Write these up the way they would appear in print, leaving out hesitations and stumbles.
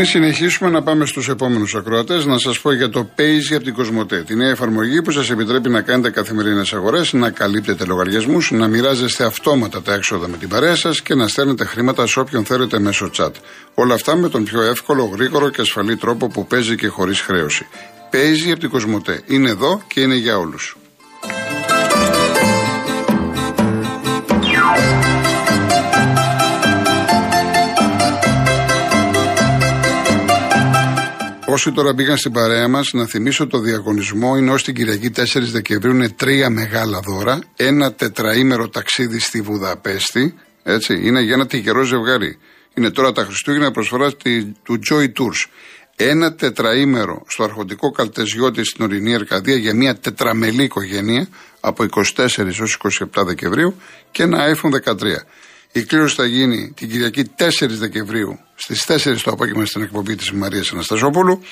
Πριν συνεχίσουμε να πάμε στους επόμενους ακροατές, να σας πω για το Πέιζι από την Κοσμοτέ, τη νέα εφαρμογή που σας επιτρέπει να κάνετε καθημερινές αγορές, να καλύπτετε λογαριασμούς, να μοιράζεστε αυτόματα τα έξοδα με την παρέα σας και να στέλνετε χρήματα σε όποιον θέλετε μέσω chat. Όλα αυτά με τον πιο εύκολο, γρήγορο και ασφαλή τρόπο που παίζει και χωρίς χρέωση. Πέιζι από την Κοσμοτέ. Είναι εδώ και είναι για όλους. Όσοι τώρα μπήκαν στην παρέα μας, να θυμίσω το διαγωνισμό είναι ως την Κυριακή 4 Δεκεμβρίου, είναι 3 μεγάλα δώρα, ένα τετραήμερο ταξίδι στη Βουδαπέστη, έτσι, είναι για ένα τυχερό ζευγάρι. Είναι τώρα τα Χριστούγεννα προσφορά του Joy Tours. Ένα τετραήμερο στο Αρχοντικό Καλτεζιώτη στην Ορεινή Αρκαδία για μια τετραμελή οικογένεια από 24 έως 27 Δεκεμβρίου και ένα iPhone 13. Η κλήρωση θα γίνει την Κυριακή 4 Δεκεμβρίου στις 4 το απόγευμα στην εκπομπή της Μαρίας Αναστασόπουλου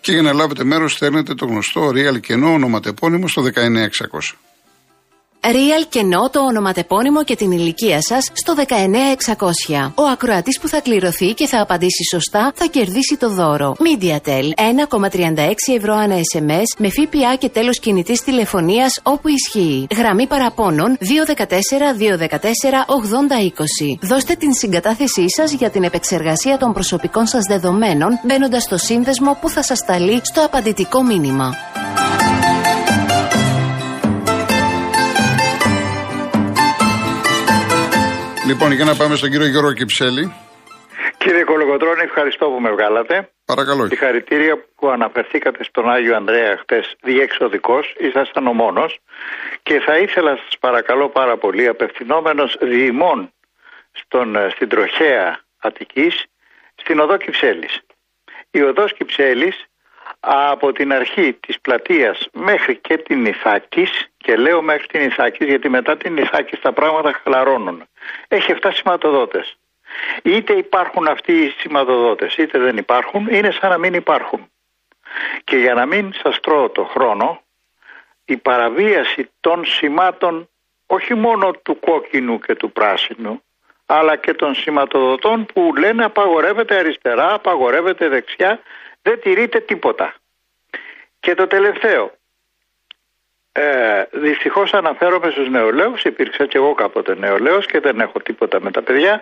και για να λάβετε μέρος στέλνετε το γνωστό Real Keno ονοματεπώνυμο στο 19600. Real Keno το ονοματεπώνυμο και την ηλικία σας στο 19600. Ο ακροατής που θα κληρωθεί και θα απαντήσει σωστά θα κερδίσει το δώρο. MediaTel 1,36€ ανά SMS με ΦΠΑ και τέλος κινητής τηλεφωνίας όπου ισχύει. Γραμμή παραπώνων 214-214-8020. Δώστε την συγκατάθεσή σας για την επεξεργασία των προσωπικών σας δεδομένων μπαίνοντας στο σύνδεσμο που θα σας σταλεί στο απαντητικό μήνυμα. Λοιπόν, για να πάμε στον κύριο Γιώργο Κυψέλη. Κύριε Κολοκοτρώνη, ευχαριστώ που με βγάλατε. Παρακαλώ. Συγχαρητήρια που αναφερθήκατε στον Άγιο Ανδρέα χτες διεξοδικός, ήσασταν ο μόνος. Και θα ήθελα, σας παρακαλώ πάρα πολύ, απευθυνόμενος διημών στην Τροχέα Αττικής, στην Οδό Κυψέλης. Η Οδός Κυψέλης από την αρχή της πλατείας μέχρι και την Ιθάκης, και λέω μέχρι την Ιθάκης γιατί μετά την Ιθάκης τα πράγματα χαλαρώνουν, έχει 7 σηματοδότες. Είτε υπάρχουν αυτοί οι σηματοδότες είτε δεν υπάρχουν, είναι σαν να μην υπάρχουν. Και για να μην σας τρώω το χρόνο, η παραβίαση των σημάτων όχι μόνο του κόκκινου και του πράσινου αλλά και των σηματοδοτών που λένε απαγορεύεται αριστερά, απαγορεύεται δεξιά, δεν τηρείται τίποτα. Και το τελευταίο, δυστυχώς αναφέρομαι στους νεολαίους, υπήρξα και εγώ κάποτε νεολαίος και δεν έχω τίποτα με τα παιδιά.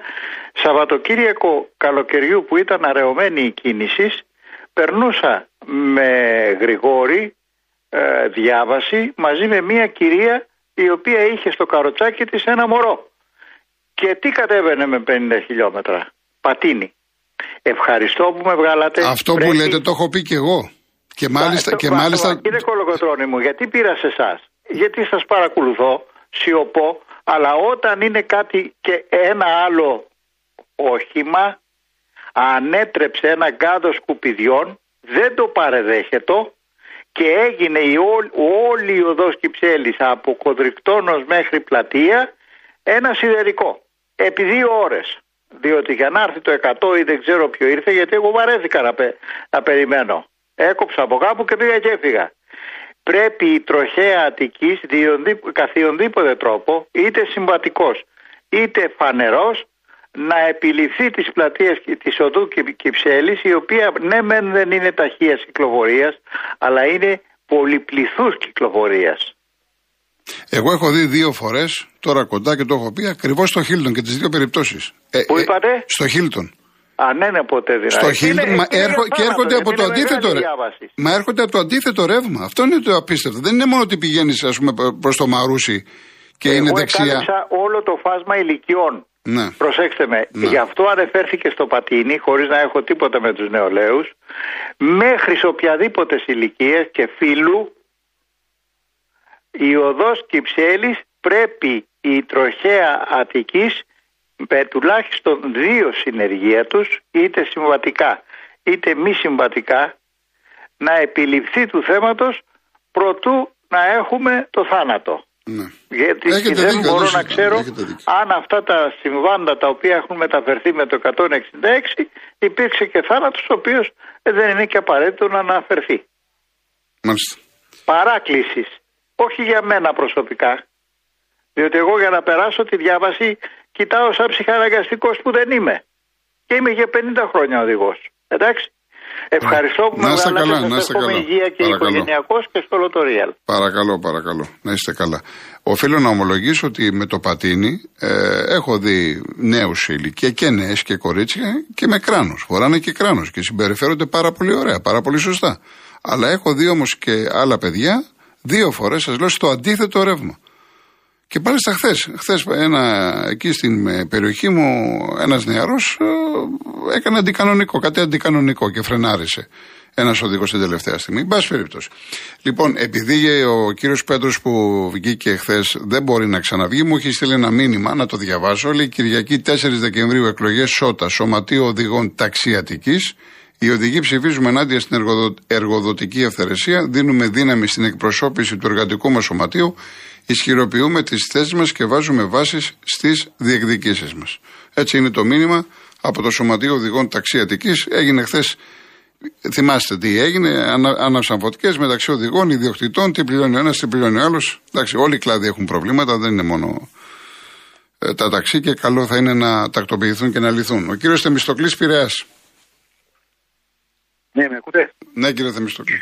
Σαββατοκύριακο καλοκαιριού που ήταν αραιωμένη η κίνηση, περνούσα με γρηγόρη διάβαση μαζί με μια κυρία η οποία είχε στο καροτσάκι της ένα μωρό. Και τι κατέβαινε με 50 χιλιόμετρα, πατίνι. Ευχαριστώ που με βγάλατε. Αυτό που λέτε το έχω πει και εγώ. Και μάλιστα. Κύριε Κολοκοτρώνη μου, γιατί πήρα σε εσάς? Γιατί σας παρακολουθώ, σιωπώ, αλλά όταν είναι κάτι και ένα άλλο όχημα ανέτρεψε ένα γκάδο σκουπιδιών, δεν το παρεδέχετο και έγινε όλη η Οδός Κυψέλης από Κοντρικτώνος μέχρι Πλατεία ένα σιδερικό επί 2 ώρες. Διότι για να έρθει το 100 ή δεν ξέρω ποιο ήρθε, γιατί εγώ βαρέθηκα να περιμένω. Έκοψα από κάπου και πήγα και έφυγα. Πρέπει η Τροχέα Αττικής καθιονδήποτε τρόπο, είτε συμβατικός είτε φανερός, να επιληφθεί της πλατείας της Οδού Κυψέλης, η οποία ναι μεν δεν είναι ταχείας κυκλοφορίας αλλά είναι πολυπληθούς κυκλοφορίας. Εγώ έχω δει 2 φορές τώρα κοντά και το έχω πει ακριβώς στο Χίλτον και τις 2 περιπτώσεις. Πού είπατε? Στο Χίλτον. Α, ναι, ναι, ποτέ δηλαδή. Στο Χίλτον και έρχονται από το αντίθετο ρεύμα. Μα έρχονται από το αντίθετο ρεύμα. Αυτό είναι το απίστευτο. Δεν είναι μόνο ότι πηγαίνεις, ας πούμε, προς το Μαρούσι και είναι δεξιά. Εγώ έκανα όλο το φάσμα ηλικιών. Ναι. Προσέξτε με, ναι. Γι' αυτό ανεφέρθηκε στο πατίνι, χωρίς να έχω τίποτα με τους νεολαίους, μέχρι οποιαδήποτε ηλικία και φίλου. Η Οδός Κυψέλης πρέπει η Τροχέα Αττικής με τουλάχιστον 2 συνεργεία τους, είτε συμβατικά είτε μη συμβατικά, να επιληφθεί του θέματος προτού να έχουμε το θάνατο. Ναι. Γιατί έχετε δεν δίκιο, μπορώ να ξέρω αν αυτά τα συμβάντα τα οποία έχουν μεταφερθεί με το 166 υπήρξε και θάνατος ο οποίος δεν είναι και απαραίτητο να αναφερθεί. Μάλιστα. Παράκλησης. Όχι για μένα προσωπικά, διότι εγώ για να περάσω τη διάβαση κοιτάω σαν ψυχαναγκαστικός που δεν είμαι. Και είμαι για 50 χρόνια οδηγός. Εντάξει. Ευχαριστώ που με βγάλατε. Να είστε καλά. Υγεία και οικογενειακός και στο όλο το Real. Παρακαλώ, παρακαλώ. Να είστε καλά. Οφείλω να ομολογήσω ότι με το πατίνι έχω δει νέους σε ηλικία και νέες και κορίτσια και με κράνος. Φοράνε και κράνος και συμπεριφέρονται πάρα πολύ ωραία, πάρα πολύ σωστά. Αλλά έχω δει όμως και άλλα παιδιά δύο φορές, σας λέω, στο αντίθετο ρεύμα. Και μάλιστα χθες εκεί στην περιοχή μου ένας νεαρός έκανε κάτι αντικανονικό και φρενάρισε ένας οδηγός την τελευταία στιγμή. Εν πάση περιπτώσει. Λοιπόν, επειδή ο κύριος Πέτρος που βγήκε χθες δεν μπορεί να ξαναβγεί, μου έχει στείλει ένα μήνυμα, να το διαβάσω. Λέει, Κυριακή 4 Δεκεμβρίου εκλογές ΣΟΤΑ, Σωματείο Οδηγών Ταξιατικής. Οι οδηγοί ψηφίζουμε ενάντια στην εργοδοτική αυθαιρεσία, δίνουμε δύναμη στην εκπροσώπηση του εργατικού μας σωματείου, ισχυροποιούμε τις θέσεις μας και βάζουμε βάσεις στις διεκδικήσεις μας. Έτσι είναι το μήνυμα από το Σωματείο Οδηγών Ταξί Αττικής. Έγινε χθες, θυμάστε τι έγινε, άναψαν φωτιές μεταξύ οδηγών, ιδιοκτητών, τι πληρώνει ο ένας, τι πληρώνει ο άλλος. Εντάξει, όλοι οι κλάδοι έχουν προβλήματα, δεν είναι μόνο τα ταξί και καλό θα είναι να τακτοποιηθούν και να λυθούν. Ο κύριος Θεμιστοκλής Πειραιάς. Ναι, με ακούτε? Ναι, κύριε Θεμιστοκλή.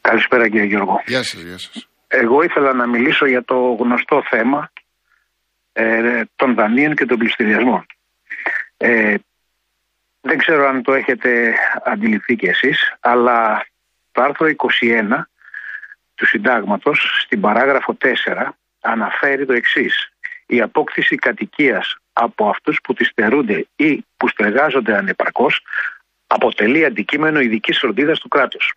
Καλησπέρα, κύριε Γιώργο. Γεια σας, γεια σας. Εγώ ήθελα να μιλήσω για το γνωστό θέμα των δανείων και των πληστηριασμών. Δεν ξέρω αν το έχετε αντιληφθεί κι εσείς, αλλά το άρθρο 21 του Συντάγματος, στην παράγραφο 4, αναφέρει το εξής. Η απόκτηση κατοικίας από αυτούς που τη στερούνται ή που στεργάζονται ανεπαρκώς αποτελεί αντικείμενο ειδικής φροντίδας του κράτους.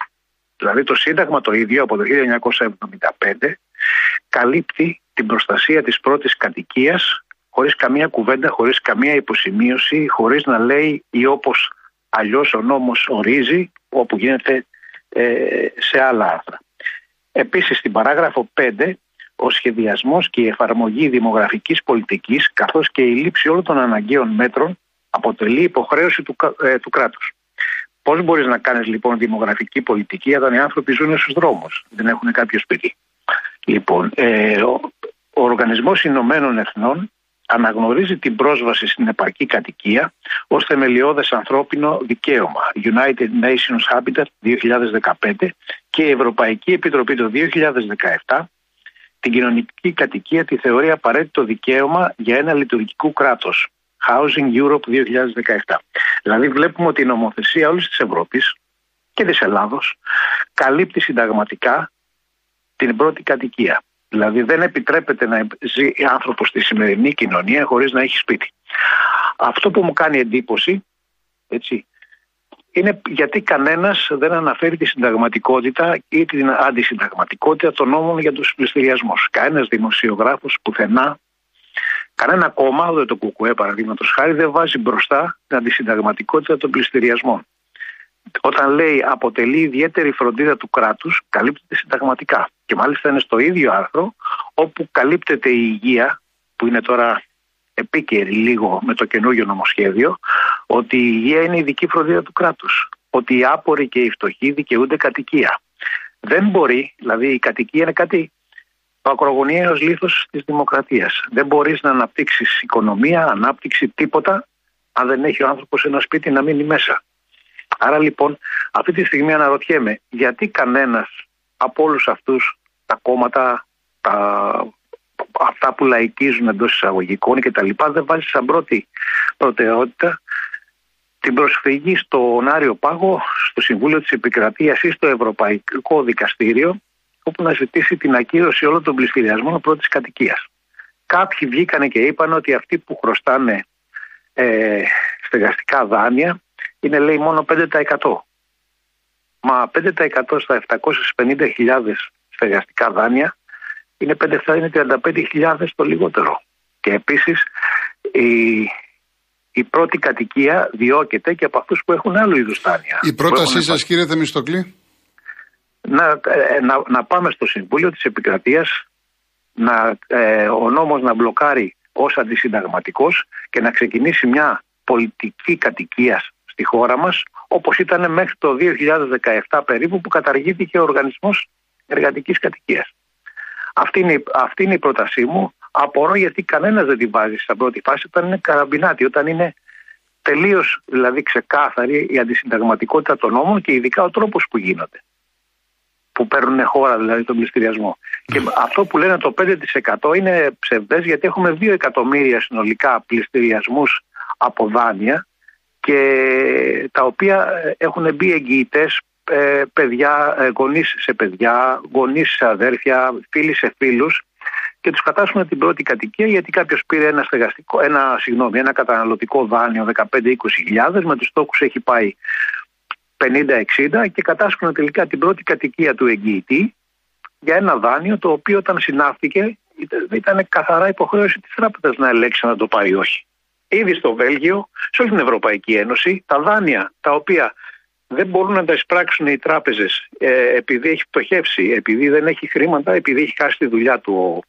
Δηλαδή το Σύνταγμα το ίδιο από το 1975 καλύπτει την προστασία της πρώτης κατοικίας χωρίς καμία κουβέντα, χωρίς καμία υποσημείωση, χωρίς να λέει ή όπως αλλιώς ο νόμος ορίζει, όπου γίνεται σε άλλα άρθρα. Επίσης στην παράγραφο 5, ο σχεδιασμός και η εφαρμογή δημογραφικής πολιτικής καθώς και η λήψη όλων των αναγκαίων μέτρων αποτελεί υποχρέωση του κράτους. Πώς μπορείς να κάνεις λοιπόν δημογραφική πολιτική όταν οι άνθρωποι ζουν στους δρόμους, δεν έχουν κάποιο σπίτι. Λοιπόν, ο Οργανισμός Ηνωμένων Εθνών αναγνωρίζει την πρόσβαση στην επαρκή κατοικία ως θεμελιώδες ανθρώπινο δικαίωμα. United Nations Habitat 2015 και η Ευρωπαϊκή Επιτροπή το 2017 την κοινωνική κατοικία τη θεωρεί απαραίτητο δικαίωμα για ένα λειτουργικό κράτος. Housing Europe 2017. Δηλαδή βλέπουμε ότι η νομοθεσία όλης της Ευρώπης και της Ελλάδος καλύπτει συνταγματικά την πρώτη κατοικία. Δηλαδή δεν επιτρέπεται να ζει άνθρωπος στη σημερινή κοινωνία χωρίς να έχει σπίτι. Αυτό που μου κάνει εντύπωση, έτσι, είναι γιατί κανένας δεν αναφέρει τη συνταγματικότητα ή την αντισυνταγματικότητα των νόμων για τους πληστηριασμούς. Κανένας δημοσιογράφος πουθενά. Κανένα κόμμα, ούτε το ΚΚΕ παραδείγματος χάρη, δεν βάζει μπροστά την αντισυνταγματικότητα των πληστηριασμών. Όταν λέει αποτελεί ιδιαίτερη φροντίδα του κράτους, καλύπτεται συνταγματικά. Και μάλιστα είναι στο ίδιο άρθρο όπου καλύπτεται η υγεία, που είναι τώρα επίκαιρη λίγο με το καινούριο νομοσχέδιο, ότι η υγεία είναι ειδική φροντίδα του κράτους. Ότι οι άποροι και οι φτωχοί δικαιούνται κατοικία. Δεν μπορεί, δηλαδή η κατοικία είναι κάτι. Το ακρογωνιαίος λίθος της δημοκρατίας. Δεν μπορείς να αναπτύξεις οικονομία, ανάπτυξη, τίποτα, αν δεν έχει ο άνθρωπος ένα σπίτι να μείνει μέσα. Άρα λοιπόν, αυτή τη στιγμή αναρωτιέμαι, γιατί κανένας από όλους αυτούς τα κόμματα, αυτά που λαϊκίζουν εντός εισαγωγικών και τα λοιπά, δεν βάζει σαν πρώτη προτεραιότητα την προσφυγή στον Άριο Πάγο, στο Συμβούλιο της Επικρατείας ή στο Ευρωπαϊκό Δικαστήριο, όπου να ζητήσει την ακύρωση όλων των πληστηριασμών πρώτης κατοικίας. Κάποιοι βγήκανε και είπαν ότι αυτοί που χρωστάνε στεγαστικά δάνεια είναι, λέει, μόνο 5%. Μα 5% στα 750.000 στεγαστικά δάνεια είναι 35.000 το λιγότερο. Και επίσης η πρώτη κατοικία διώκεται και από αυτούς που έχουν άλλου είδους δάνεια. Η πρότασή σας, κύριε Θεμιστοκλή? Να πάμε στο Συμβούλιο της Επικρατείας, ο νόμος να μπλοκάρει ως αντισυνταγματικός και να ξεκινήσει μια πολιτική κατοικίας στη χώρα μας, όπως ήταν μέχρι το 2017 περίπου που καταργήθηκε ο Οργανισμός Εργατικής Κατοικίας. Αυτή είναι η πρότασή μου. Απορώ γιατί κανένας δεν την βάζει στα πρώτη φάση όταν είναι καραμπινάτη, όταν είναι τελείως δηλαδή ξεκάθαρη η αντισυνταγματικότητα των νόμων και ειδικά ο τρόπος που γίνονται. Που παίρνουν χώρα δηλαδή τον πληστηριασμό. Και αυτό που λένε το 5% είναι ψευδές, γιατί έχουμε 2 εκατομμύρια συνολικά πληστηριασμούς από δάνεια, και τα οποία έχουν μπει εγγυητές, παιδιά, γονείς σε παιδιά, γονείς σε αδέρφια, φίλοι σε φίλους, και τους κατάσχουν την πρώτη κατοικία, γιατί κάποιος πήρε ένα καταναλωτικό δάνειο 15-20 χιλιάδες, με τους στόχους έχει πάει 50-60, και κατάσχουν τελικά την πρώτη κατοικία του εγγυητή για ένα δάνειο το οποίο όταν συνάφθηκε ήταν καθαρά υποχρέωση της τράπεζας να ελέγξει να το πάει ή όχι. Ήδη στο Βέλγιο, σε όλη την Ευρωπαϊκή Ένωση, τα δάνεια τα οποία δεν μπορούν να τα εισπράξουν οι τράπεζες επειδή έχει πτωχεύσει, επειδή δεν έχει χρήματα, επειδή έχει χάσει τη δουλειά του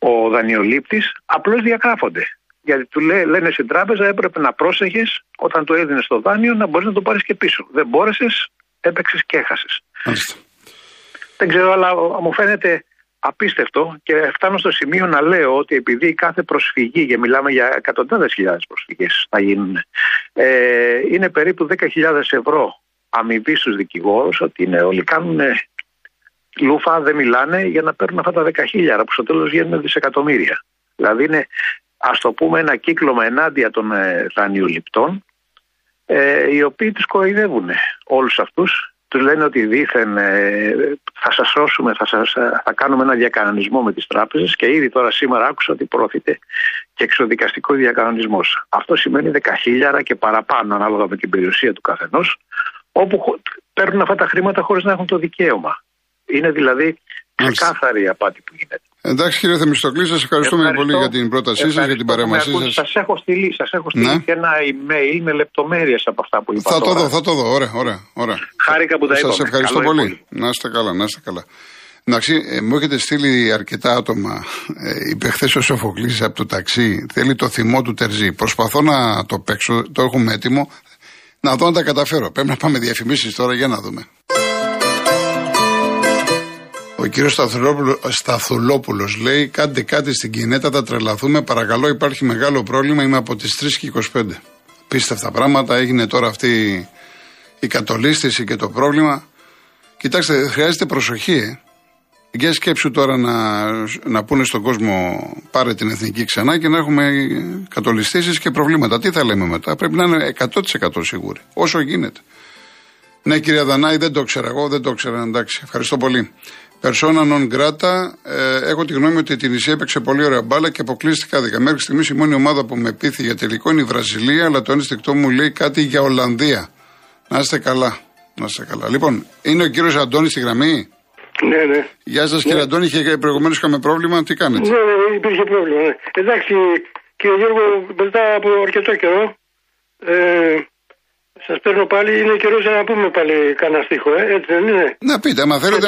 ο δανειολήπτης, απλώς διαγράφονται. Γιατί του λένε στην τράπεζα, έπρεπε να πρόσεχες όταν το έδινες το δάνειο να μπορείς να το πάρεις και πίσω. Δεν μπόρεσες, έπαιξες και έχασες. Δεν ξέρω, αλλά μου φαίνεται απίστευτο, και φτάνω στο σημείο να λέω ότι επειδή κάθε προσφυγή, και μιλάμε για εκατοντάδες χιλιάδες προσφυγές θα γίνουν, είναι περίπου 10.000 ευρώ αμοιβή στους δικηγόρους, ότι είναι όλοι κάνουν λούφα, δεν μιλάνε, για να παίρνουν αυτά τα 10.000 που στο τέλος γίνουν δισεκατομμύρια. Δηλαδή είναι, ας το πούμε, ένα κύκλωμα ενάντια των δανειοληπτών, οι οποίοι τους κοροϊδεύουν όλους αυτούς. Τους λένε ότι δήθεν θα σας σώσουμε, θα κάνουμε ένα διακανονισμό με τις τράπεζες, και ήδη τώρα σήμερα άκουσα ότι πρόκειται και εξοδικαστικό διακανονισμός. Αυτό σημαίνει 10.000 και παραπάνω ανάλογα με την περιουσία του καθενός, όπου παίρνουν αυτά τα χρήματα χωρίς να έχουν το δικαίωμα. Είναι δηλαδή ξεκάθαρη η απάτη που γίνεται. Εντάξει κύριε Θεμιστοκλή, σας ευχαριστούμε πολύ για την πρότασή σας, για την παρέμβασή σας. Σας έχω στείλει ναι, ένα email με λεπτομέρειες από αυτά που είπα. Θα το δω, ωραία. Χάρηκα που τα είπαμε. Σας ευχαριστώ πολύ. Να είστε καλά, μου έχετε στείλει αρκετά άτομα. Είπε χθες ο Σοφοκλής από το ταξί, θέλει το θυμό του Τερζή. Προσπαθώ να το παίξω, το έχουμε έτοιμο. Να δω αν τα καταφέρω. Πρέπει να πάμε διαφημίσεις τώρα για να δούμε. Ο κύριος Σταθουλόπουλος λέει: κάντε κάτι στην Κινέτα, θα τρελαθούμε. Παρακαλώ, υπάρχει μεγάλο πρόβλημα. Είμαι από τις 3:25. Πίστευτα πράγματα. Έγινε τώρα αυτή η κατολίσθηση και το πρόβλημα. Κοιτάξτε, χρειάζεται προσοχή. Για σκέψου τώρα να πούνε στον κόσμο: πάρε την εθνική ξανά, και να έχουμε κατολισθήσεις και προβλήματα. Τι θα λέμε μετά? Πρέπει να είναι 100% σίγουροι, όσο γίνεται. Ναι, κυρία Δανάη, δεν το ξέρα. Εντάξει, ευχαριστώ πολύ. Persona non grata, έχω τη γνώμη ότι η Τινησία έπαιξε πολύ ωραία μπάλα και αποκλείστηκα δικά. Μέχρι στιγμής η μόνη ομάδα που με πείθει για τελικό είναι η Βραζιλία, αλλά το ένστικτό μου λέει κάτι για Ολλανδία. Να είστε καλά. Λοιπόν, είναι ο κύριος Αντώνης στη γραμμή. Ναι. Γεια σας κύριε Αντώνη, προηγουμένως είχαμε πρόβλημα, τι κάνετε? Ναι, υπήρχε πρόβλημα. Ναι. Εντάξει, κύριε Γιώργο, μετά από αρκετό καιρό, σας παίρνω πάλι, είναι καιρός να πούμε πάλι κανένα στίχο, έτσι δεν είναι? Να πείτε, άμα θέλετε,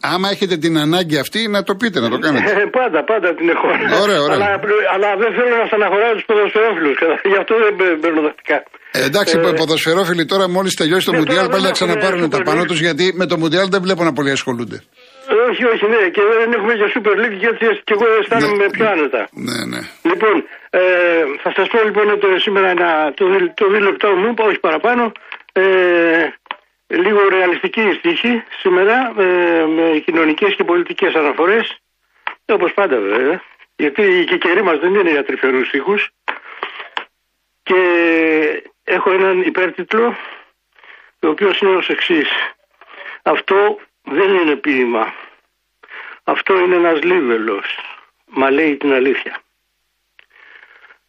άμα έχετε την ανάγκη αυτή, να το πείτε, να το κάνετε. Πάντα την έχω. Ωραία. Αλλά δεν θέλω να στεναχωράω τους ποδοσφαιρόφιλους, γι' αυτό δεν παίρνω τακτικά. Εντάξει, οι ποδοσφαιρόφιλοι τώρα μόλις τελειώσει το Μουντιάλ πάλι να ξαναπάρουν τα πανό τους, γιατί με το Μουντιάλ δεν βλέπω να πολλοί ασχολούνται. Όχι, ναι, και δεν έχουμε για Super League, γιατί και εγώ αισθάνομαι πιο άνετα. Ναι. Λοιπόν, θα σας πω λοιπόν σήμερα το δίλεπτό μου, όχι παραπάνω, λίγο ρεαλιστική στοίχη σήμερα, με κοινωνικές και πολιτικές αναφορές, όπως πάντα βέβαια, γιατί οι καιροί μας δεν είναι για τρυφερούς στίχους. Και έχω έναν υπέρτιτλο, ο οποίος είναι ως εξής: αυτό δεν είναι ποίημα. Αυτό είναι ένας λίβελος, μα λέει την αλήθεια.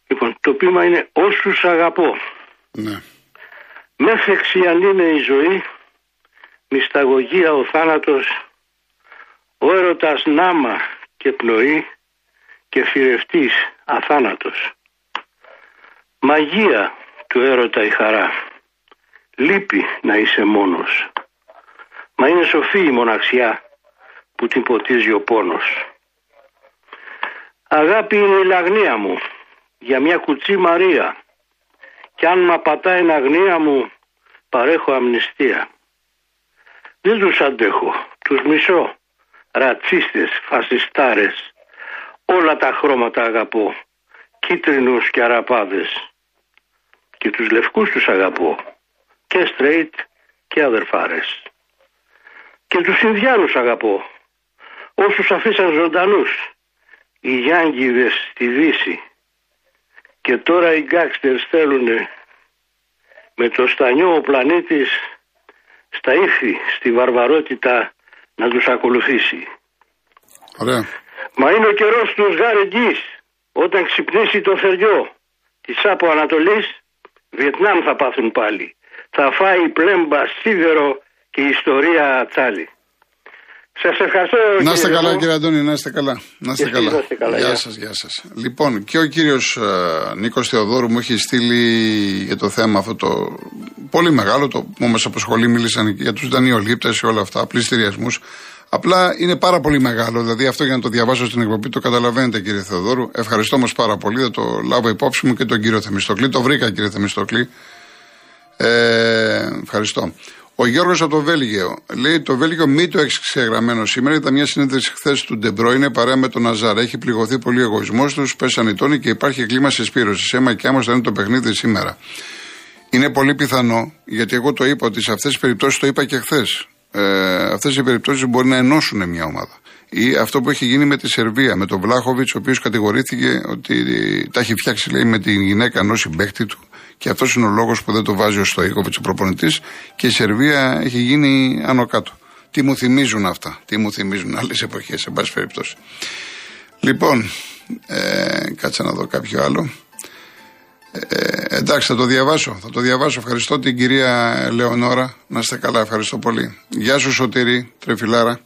Λοιπόν, το ποίημα είναι: όσους αγαπώ. Ναι. Μέχρι εξιαν είναι η ζωή, μυσταγωγία ο θάνατος, ο έρωτας νάμα και πνοή, και φυρευτής αθάνατος. Μαγεία του έρωτα η χαρά, λείπει να είσαι μόνος. Μα είναι σοφή η μοναξιά που την ποτίζει ο πόνος. Αγάπη είναι η λαγνία μου για μια κουτσή Μαρία, κι αν μ' απατάει η αγνία μου παρέχω αμνηστία. Δεν τους αντέχω, τους μισώ, ρατσίστες, φασιστάρες, όλα τα χρώματα αγαπώ, κίτρινους και αραπάδες. και τους λευκούς τους αγαπώ, και straight και αδερφάρες. Και τους Ινδιάνους αγαπώ, όσους αφήσαν ζωντανούς οι Γιάνγκηδες στη Δύση. Και τώρα οι γκάξτερς θέλουνε με το στανιό ο πλανήτης στα ύφη, στη βαρβαρότητα να τους ακολουθήσει. Ωραία. Μα είναι ο καιρός του Οσγάρ Εγγύης. Όταν ξυπνήσει το θεριό της Άπο Ανατολής, Βιετνάμ θα πάθουν πάλι. Θα φάει πλέμπα σίδερο και η ιστορία τσάλι. Σας ευχαριστώ. Να είστε καλά, κύριε Αντώνη, να είστε καλά. Να είστε καλά. Γεια σας, γεια σας. Λοιπόν, και ο κύριος Νίκος Θεοδόρου μου έχει στείλει για το θέμα αυτό το πολύ μεγάλο, το που μας απασχολεί, μίλησαν για τους δανειολήπτες και όλα αυτά, πληστηριασμούς. Απλά είναι πάρα πολύ μεγάλο, δηλαδή αυτό για να το διαβάσω στην εκπομπή το καταλαβαίνετε, κύριε Θεοδόρου. Ευχαριστώ όμως πάρα πολύ, θα το λάβω υπόψη μου, και τον κύριο Θεμιστοκλή. Το βρήκα, κύριε Θεμιστοκλή. Ευχαριστώ. Ο Γιώργος από το Βέλγιο λέει: το Βέλγιο μη το έχει ξεγραμμένο σήμερα. Ήταν μια συνέντευξη χθε του Ντεμπρόινε παρέα με τον Αζάρ. Έχει πληγωθεί πολύ ο εγωισμός τους, πέσαν οι τόνοι και υπάρχει κλίμα συσπήρωσης. Έμα και άμα θα είναι το παιχνίδι σήμερα. Είναι πολύ πιθανό, γιατί εγώ το είπα ότι σε αυτές τις περιπτώσεις, το είπα και χθε. Αυτές οι περιπτώσεις μπορεί να ενώσουν μια ομάδα. Ή αυτό που έχει γίνει με τη Σερβία, με τον Βλάχοβιτς, ο οποίος κατηγορήθηκε ότι τα έχει φτιάξει, λέει, με την γυναίκα ενός συμπαίχτη του. Και αυτός είναι ο λόγος που δεν το βάζει ο Στοίκοβιτς ο προπονητής, και η Σερβία έχει γίνει άνω κάτω. Τι μου θυμίζουν αυτά, τι μου θυμίζουν άλλες εποχές, εν πάση περιπτώσει. Λοιπόν, κάτσε να δω κάποιο άλλο. Εντάξει, θα το διαβάσω. Ευχαριστώ την κυρία Λεωνόρα, να είστε καλά, ευχαριστώ πολύ. Γεια σου Σωτήρη, τρεφιλάρα.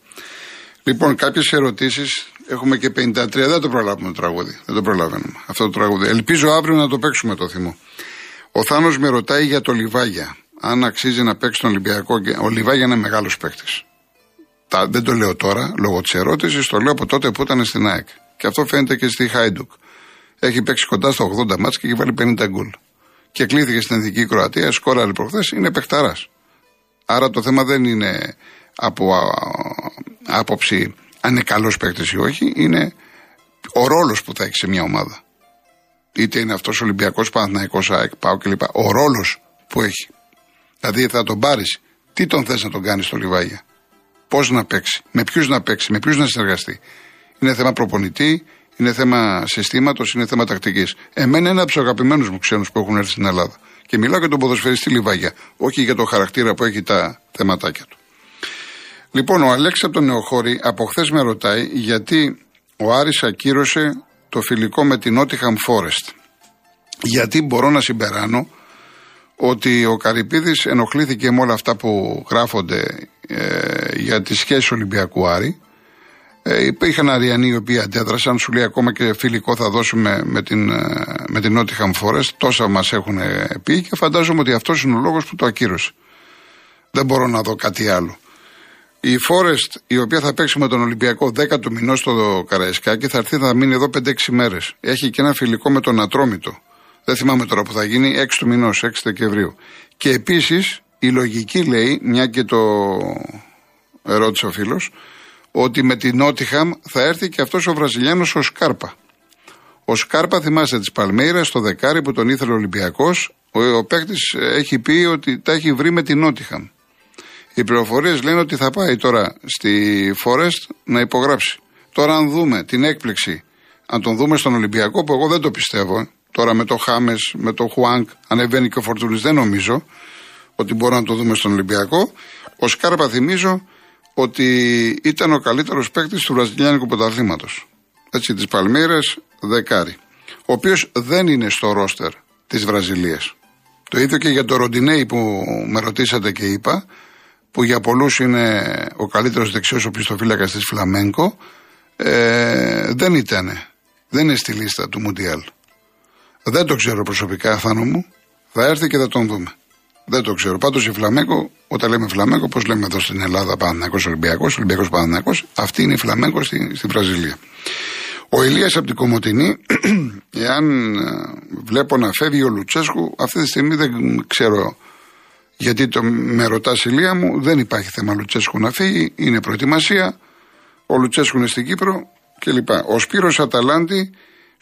Λοιπόν, κάποιες ερωτήσεις. Έχουμε και 53, δεν το προλάβουμε το τραγούδι. Δεν το προλαβαίνουμε αυτό το τραγούδι. Ελπίζω αύριο να το παίξουμε το θυμό. Ο Θάνος με ρωτάει για το Λιβάγια. Αν αξίζει να παίξει τον Ολυμπιακό. Ο Λιβάγια είναι μεγάλος παίκτης. Δεν το λέω τώρα λόγω της ερώτησης, το λέω από τότε που ήταν στην ΑΕΚ. Και αυτό φαίνεται και στη Χάιντουκ. Έχει παίξει κοντά στα 80 μάτς και έχει βάλει 50 γκολ. Και κλείθηκε στην Εθνική Κροατία, σκόραρε προχθές, είναι παιχταράς. Άρα το θέμα δεν είναι από άποψη αν είναι καλός παίκτης ή όχι, είναι ο ρόλος που θα έχει σε μια ομάδα. Είτε είναι αυτός ο Ολυμπιακός, Παναθηναϊκός, ΑΕΚ, ΠΑΟ κλπ. Ο ρόλος που έχει. Δηλαδή θα τον πάρεις. Τι τον θες να τον κάνεις στο Λιβάγια. Πώς να παίξει. Με ποιους να παίξει. Με ποιους να συνεργαστεί. Είναι θέμα προπονητή. Είναι θέμα συστήματος. Είναι θέμα τακτικής. Εμένα είναι από τους αγαπημένους μου ξένους που έχουν έρθει στην Ελλάδα. Και μιλάω για τον ποδοσφαιριστή Λιβάγια. Όχι για το χαρακτήρα που έχει τα θεματάκια του. Λοιπόν, ο Αλέξης από τον Νεοχώρη από χθες με ρωτάει γιατί ο Άρης ακύρωσε το φιλικό με την Nottingham Forest. Γιατί μπορώ να συμπεράνω ότι ο Καρυπίδης ενοχλήθηκε με όλα αυτά που γράφονται για τις σχέσεις Ολυμπιακού Άρη. Υπήρχαν Αριανοί οι οποίοι αντέδρασαν, σου λέει ακόμα και φιλικό θα δώσουμε με την Nottingham Forest. Τόσα μας έχουν πει και φαντάζομαι ότι αυτός είναι ο λόγος που το ακύρωσε. Δεν μπορώ να δω κάτι άλλο. Η Forest, η οποία θα παίξει με τον Ολυμπιακό 10 του μηνός στο Καραϊσκάκι, θα έρθει να μείνει εδώ 5-6 μέρες. Έχει και ένα φιλικό με τον Ατρόμητο. Δεν θυμάμαι τώρα που θα γίνει, 6 του μηνός, 6 Δεκεμβρίου. Και επίσης η λογική λέει, μια και το ερώτησε ο φίλος, ότι με την Νότιχαμ θα έρθει και αυτός ο Βραζιλιάνος ο Σκάρπα. Ο Σκάρπα, θυμάστε της Παλμέιρας, το δεκάρι που τον ήθελε ο Ολυμπιακός, ο παίκτης έχει πει ότι τα έχει βρει με την Νότιχαμ. Οι πληροφορίες λένε ότι θα πάει τώρα στη Forest να υπογράψει. Τώρα αν δούμε την έκπληξη, αν τον δούμε στον Ολυμπιακό, που εγώ δεν το πιστεύω, τώρα με το Χάμες, με το Χουάνκ, ανεβαίνει και ο Φορτούλης, δεν νομίζω ότι μπορώ να το δούμε στον Ολυμπιακό. Ο Σκάρπα, θυμίζω ότι ήταν ο καλύτερος παίκτης του βραζιλιάνικου πρωταθλήματος. Έτσι, της Παλμήρας, δεκάρι. Ο οποίος δεν είναι στο ρόστερ της Βραζιλίας. Το ίδιο και για το Ροντινέι που με ρωτήσατε και είπα, που για πολλούς είναι ο καλύτερος δεξιός οπλιστοφύλακας της Φλαμέκο, δεν είναι στη λίστα του Μουντιάλ. Δεν το ξέρω προσωπικά, Θάνο μου, θα έρθει και θα τον δούμε. Δεν το ξέρω. Πάντως η Φλαμέκο, όταν λέμε Φλαμέκο, πώς λέμε εδώ στην Ελλάδα, Παναθηναϊκός Ολυμπιακός, Ολυμπιακός Παναθηναϊκός, αυτή είναι η Φλαμέκο στη Βραζιλία. Ο Ηλίας από την Κομοτηνή, εάν βλέπω να φεύγει ο Λουτσέσκου, αυτή τη στιγμή δεν ξέρω. Γιατί με ρωτάς, Ηλία μου, δεν υπάρχει θέμα Λουτσέσκου να φύγει, είναι προετοιμασία, ο Λουτσέσκου είναι στην Κύπρο κλπ. Ο Σπύρος Αταλάντη,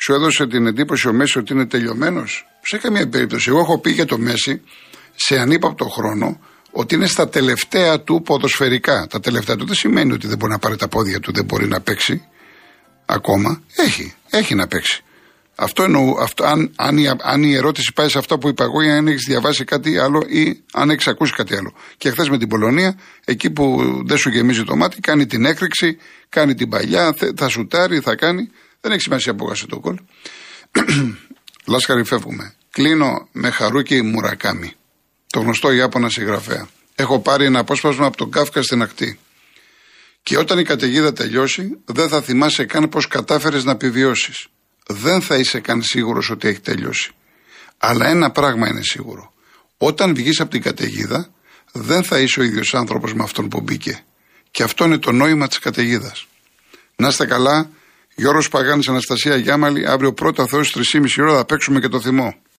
σου έδωσε την εντύπωση ο Μέση ότι είναι τελειωμένος? Σε καμία περίπτωση. Εγώ έχω πει για το Μέση σε ανύπαπτο χρόνο ότι είναι στα τελευταία του ποδοσφαιρικά. Τα τελευταία του δεν σημαίνει ότι δεν μπορεί να πάρει τα πόδια του, δεν μπορεί να παίξει ακόμα. Έχει να παίξει. Αυτό εννοώ. Αν η ερώτηση πάει σε αυτά που είπα εγώ, ή αν έχεις διαβάσει κάτι άλλο, ή αν έχεις ακούσει κάτι άλλο. Και χθες με την Πολωνία, εκεί που δεν σου γεμίζει το μάτι, κάνει την έκρηξη, κάνει την παλιά, θα σουτάρει, θα κάνει. Δεν έχει σημασία που βγάζει το κόλ. Λάσκαρη, φεύγουμε. Κλείνω με Χαρούκι Μουρακάμι, το γνωστό Ιάπωνα συγγραφέα. Έχω πάρει ένα απόσπασμα από τον Κάφκα στην ακτή. Και όταν η καταιγίδα τελειώσει, δεν θα θυμάσαι καν πώς κατάφερες να επιβιώσεις. Δεν θα είσαι καν σίγουρος ότι έχει τελειώσει. Αλλά ένα πράγμα είναι σίγουρο. Όταν βγεις από την καταιγίδα, δεν θα είσαι ο ίδιος άνθρωπος με αυτόν που μπήκε. Και αυτό είναι το νόημα της καταιγίδας. Να είστε καλά. Γιώργος Παγάνης, Αναστασία Γιάμαλη. Αύριο πρώτα Θεός, 3,5 ώρα θα παίξουμε και το θυμό.